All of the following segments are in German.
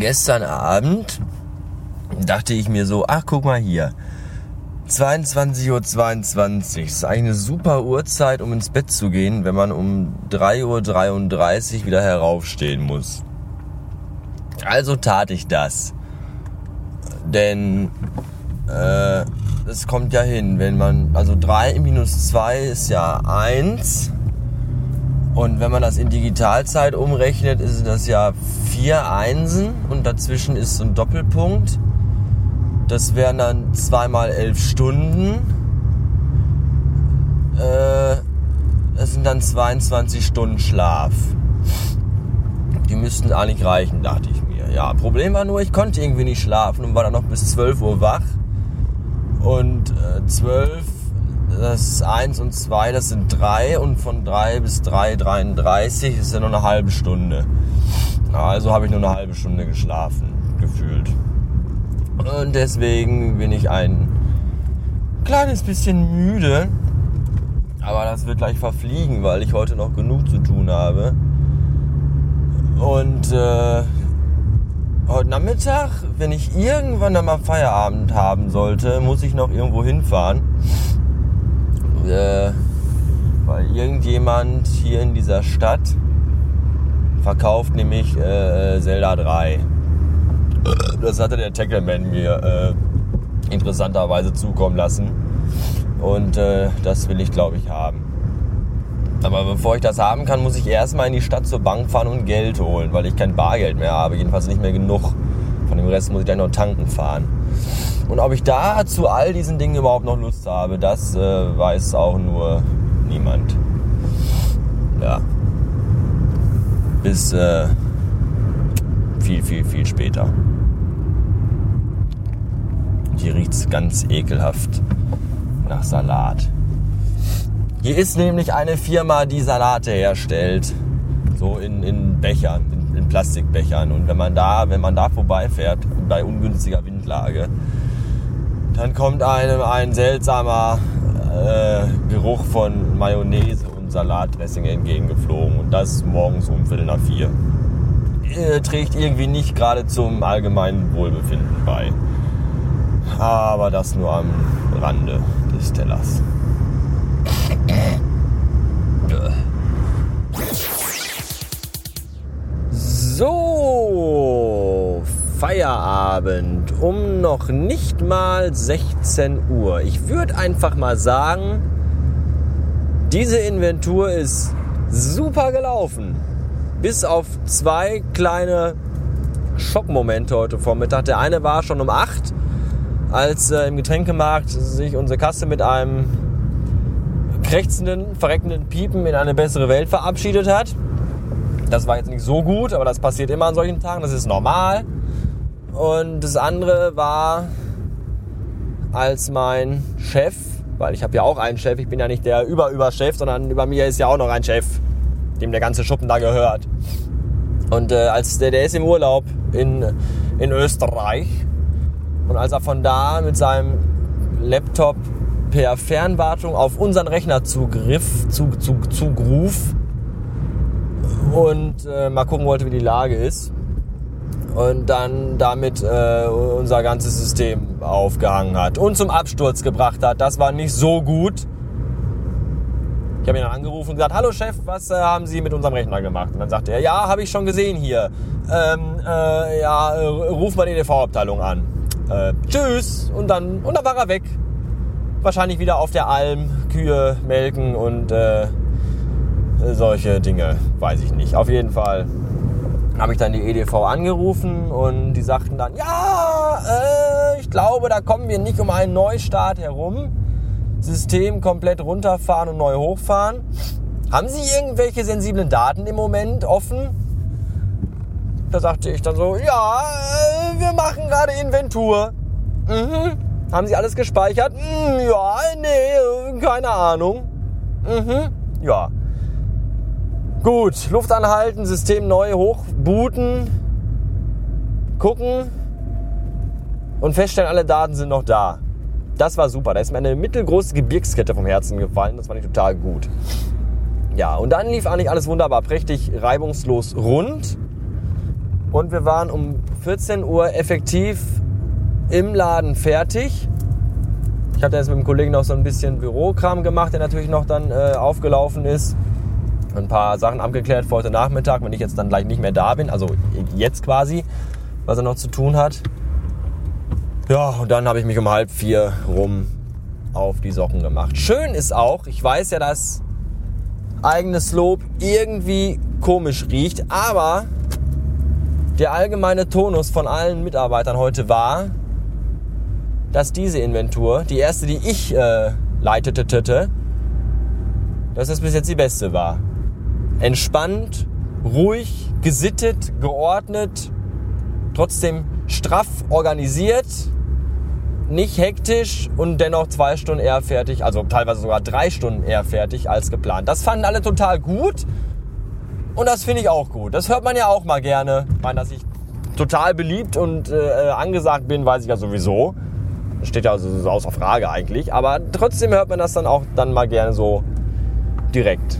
Gestern Abend dachte ich mir so, ach guck mal hier, 22:22 Uhr, ist eigentlich eine super Uhrzeit, um ins Bett zu gehen, wenn man um 3:33 Uhr wieder heraufstehen muss. Also tat ich das, denn es kommt ja hin, wenn man, also 3 minus 2 ist ja 1. Und wenn man das in Digitalzeit umrechnet, ist das ja 4 Einsen und dazwischen ist so ein Doppelpunkt. Das wären dann 2 mal 11 Stunden. Das sind dann 22 Stunden Schlaf. Die müssten eigentlich reichen, dachte ich mir. Ja, Problem war nur, ich konnte irgendwie nicht schlafen und war dann noch bis 12 Uhr wach. Und 12... Das ist 1 und 2, das sind 3 und von 3 bis 3:33 ist ja nur eine halbe Stunde. Also habe ich nur eine halbe Stunde geschlafen, gefühlt. Und deswegen bin ich ein kleines bisschen müde, aber das wird gleich verfliegen, weil ich heute noch genug zu tun habe. Und heute Nachmittag, wenn ich irgendwann dann mal Feierabend haben sollte, muss ich noch irgendwo hinfahren. Weil irgendjemand hier in dieser Stadt verkauft nämlich Zelda 3. Das hatte der Tackleman mir interessanterweise zukommen lassen. Und das will ich, glaube ich, haben. Aber bevor ich das haben kann, muss ich erstmal in die Stadt zur Bank fahren und Geld holen, weil ich kein Bargeld mehr habe. Jedenfalls nicht mehr genug. Von dem Rest muss ich dann noch tanken fahren. Und ob ich da zu all diesen Dingen überhaupt noch Lust habe, das weiß auch nur niemand. Ja. Bis viel, viel, viel später. Hier riecht's ganz ekelhaft nach Salat. Hier ist nämlich eine Firma, die Salate herstellt. So in Bechern, in Plastikbechern. Und wenn man da vorbeifährt, bei ungünstiger Windlage, dann kommt einem ein seltsamer Geruch von Mayonnaise und Salatdressing entgegengeflogen. Und das morgens um 3:45 Uhr. Trägt irgendwie nicht gerade zum allgemeinen Wohlbefinden bei. Aber das nur am Rande des Tellers. So... Feierabend um noch nicht mal 16 Uhr. Ich würde einfach mal sagen, diese Inventur ist super gelaufen. Bis auf 2 kleine Schockmomente heute Vormittag. Der eine war schon um 8, als im Getränkemarkt sich unsere Kasse mit einem krächzenden, verreckenden Piepen in eine bessere Welt verabschiedet hat. Das war jetzt nicht so gut, aber das passiert immer an solchen Tagen. Das ist normal. Und das andere war, als mein Chef, weil ich habe ja auch einen Chef, ich bin ja nicht der Über-Über-Chef, sondern über mir ist ja auch noch ein Chef, dem der ganze Schuppen da gehört. Und als der ist im Urlaub in Österreich. Und als er von da mit seinem Laptop per Fernwartung auf unseren Rechner zugriff und mal gucken wollte, wie die Lage ist. Und dann damit unser ganzes System aufgehangen hat und zum Absturz gebracht hat. Das war nicht so gut. Ich habe ihn dann angerufen und gesagt, hallo Chef, was haben Sie mit unserem Rechner gemacht? Und dann sagte er, ja, habe ich schon gesehen hier. Ruf mal die EDV-Abteilung an. Tschüss. Und dann war er weg. Wahrscheinlich wieder auf der Alm Kühe melken und solche Dinge. Weiß ich nicht. Auf jeden Fall habe ich dann die EDV angerufen und die sagten dann, ja, ich glaube, da kommen wir nicht um einen Neustart herum. System komplett runterfahren und neu hochfahren. Haben Sie irgendwelche sensiblen Daten im Moment offen? Da sagte ich dann so, ja, wir machen gerade Inventur. Mhm. Haben Sie alles gespeichert? Ja, nee, keine Ahnung. Mhm. Ja. Gut, Luft anhalten, System neu hochbooten, gucken und feststellen, alle Daten sind noch da. Das war super. Da ist mir eine mittelgroße Gebirgskette vom Herzen gefallen. Das fand ich total gut. Ja, und dann lief eigentlich alles wunderbar, prächtig, reibungslos rund. Und wir waren um 14 Uhr effektiv im Laden fertig. Ich habe da jetzt mit dem Kollegen noch so ein bisschen Bürokram gemacht, der natürlich noch dann aufgelaufen ist. Ein paar Sachen abgeklärt für heute Nachmittag, wenn ich jetzt dann gleich nicht mehr da bin. Also jetzt quasi, was er noch zu tun hat. Ja, und dann habe ich mich um 15:30 rum auf die Socken gemacht. Schön ist auch, ich weiß ja, dass eigenes Lob irgendwie komisch riecht, aber der allgemeine Tonus von allen Mitarbeitern heute war, dass diese Inventur, die erste, die ich leitete, dass das bis jetzt die beste war. Entspannt, ruhig, gesittet, geordnet, trotzdem straff organisiert, nicht hektisch und dennoch 2 Stunden eher fertig, also teilweise sogar 3 Stunden eher fertig als geplant. Das fanden alle total gut und das finde ich auch gut. Das hört man ja auch mal gerne. Ich meine, dass ich total beliebt und angesagt bin, weiß ich ja sowieso. Das steht ja also außer Frage eigentlich, aber trotzdem hört man das dann auch dann mal gerne so direkt.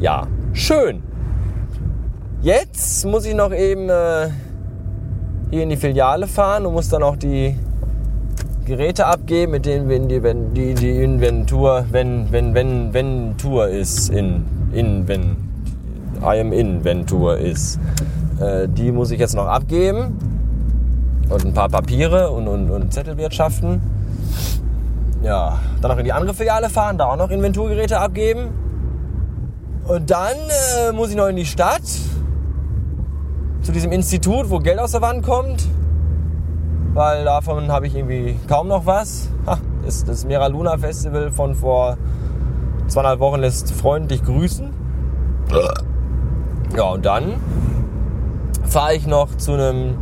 Ja, schön. Jetzt muss ich noch eben hier in die Filiale fahren und muss dann auch die Geräte abgeben, mit denen die Inventur, die muss ich jetzt noch abgeben und ein paar Papiere und Zettelwirtschaften. Ja, dann noch in die andere Filiale fahren, da auch noch Inventurgeräte abgeben und dann muss ich noch in die Stadt zu diesem Institut, wo Geld aus der Wand kommt, weil davon habe ich irgendwie kaum noch was. Ist das Mera Luna Festival von vor 2,5 Wochen lässt freundlich grüßen. Ja, und dann fahre ich noch zu einem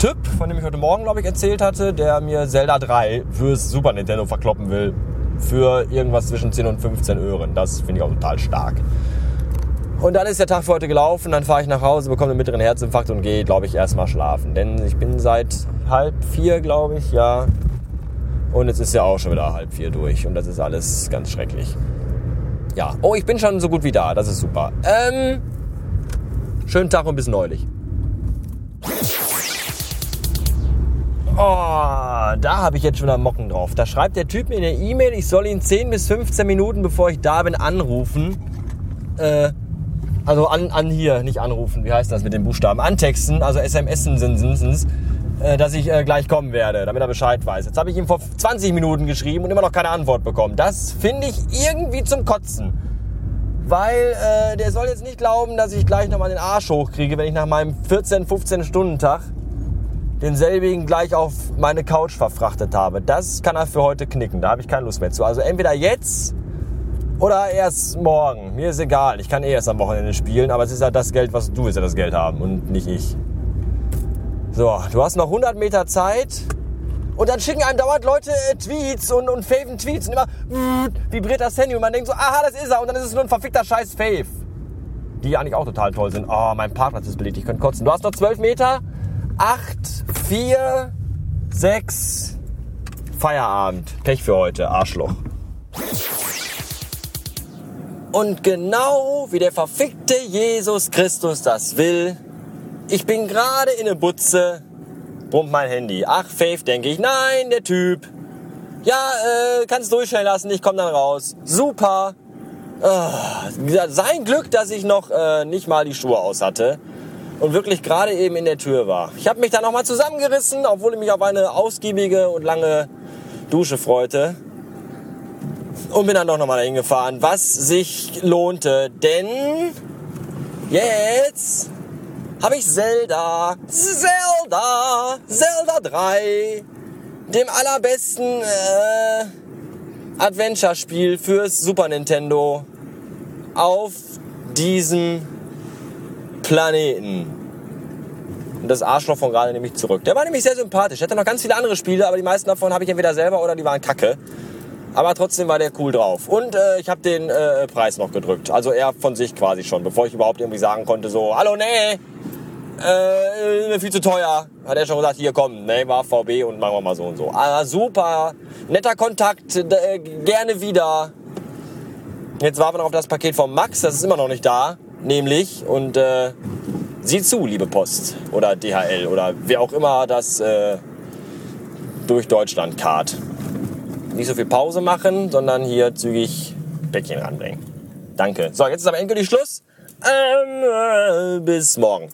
Typ, von dem ich heute Morgen, glaube ich, erzählt hatte, der mir Zelda 3 fürs Super Nintendo verkloppen will. Für irgendwas zwischen 10 und 15 Öhren. Das finde ich auch total stark. Und dann ist der Tag für heute gelaufen, dann fahre ich nach Hause, bekomme einen mittleren Herzinfarkt und gehe, glaube ich, erstmal schlafen. Denn ich bin seit 3:30, glaube ich, ja. Und jetzt ist ja auch schon wieder 3:30 durch. Und das ist alles ganz schrecklich. Ja, oh, ich bin schon so gut wie da, das ist super. Schönen Tag und bis neulich. Oh, da habe ich jetzt schon einen Mocken drauf. Da schreibt der Typ mir in der E-Mail, ich soll ihn 10 bis 15 Minuten, bevor ich da bin, anrufen. Also an hier, nicht anrufen, wie heißt das mit den Buchstaben? Antexten, also SMSen sind dass ich gleich kommen werde, damit er Bescheid weiß. Jetzt habe ich ihm vor 20 Minuten geschrieben und immer noch keine Antwort bekommen. Das finde ich irgendwie zum Kotzen. Weil der soll jetzt nicht glauben, dass ich gleich nochmal den Arsch hochkriege, wenn ich nach meinem 14-15-Stunden-Tag denselbigen gleich auf meine Couch verfrachtet habe. Das kann er für heute knicken, da habe ich keine Lust mehr zu. Also entweder jetzt oder erst morgen. Mir ist egal, ich kann erst am Wochenende spielen, aber es ist ja halt das Geld, was du willst ja das Geld haben und nicht ich. So, du hast noch 100 Meter Zeit und dann schicken einem dauernd Leute Tweets und faven Tweets und immer vibriert das Handy und man denkt so, aha, das ist er und dann ist es nur ein verfickter scheiß Fave. Die eigentlich auch total toll sind. Oh, mein Parkplatz ist belegt, ich könnte kotzen. Du hast noch 12 Meter, 8, 4, 6, Feierabend. Pech für heute, Arschloch. Und genau wie der verfickte Jesus Christus das will, ich bin gerade in der Butze, brummt mein Handy. Ach, Faith, denke ich, nein, der Typ. Ja, kannst durchstellen lassen, ich komme dann raus. Super. Sein Glück, dass ich noch nicht mal die Schuhe aus hatte und wirklich gerade eben in der Tür war. Ich habe mich dann nochmal zusammengerissen, obwohl ich mich auf eine ausgiebige und lange Dusche freute. Und bin dann doch nochmal dahin gefahren, was sich lohnte, denn jetzt habe ich Zelda 3, dem allerbesten Adventure-Spiel fürs Super Nintendo auf diesem Planeten. Und das Arschloch von gerade nehme ich zurück. Der war nämlich sehr sympathisch. Er hatte noch ganz viele andere Spiele, aber die meisten davon habe ich entweder selber oder die waren kacke. Aber trotzdem war der cool drauf. Und ich habe den Preis noch gedrückt. Also er von sich quasi schon, bevor ich überhaupt irgendwie sagen konnte, so, hallo, nee, viel zu teuer. Hat er schon gesagt, hier, komm, nee, war VB und machen wir mal so und so. Ah, super, netter Kontakt, gerne wieder. Jetzt warten wir noch auf das Paket von Max, das ist immer noch nicht da, nämlich. Und sieh zu, liebe Post oder DHL oder wer auch immer das durch Deutschland karrt. Nicht so viel Pause machen, sondern hier zügig Päckchen ranbringen. Danke. So, jetzt ist aber endgültig Schluss. Bis morgen.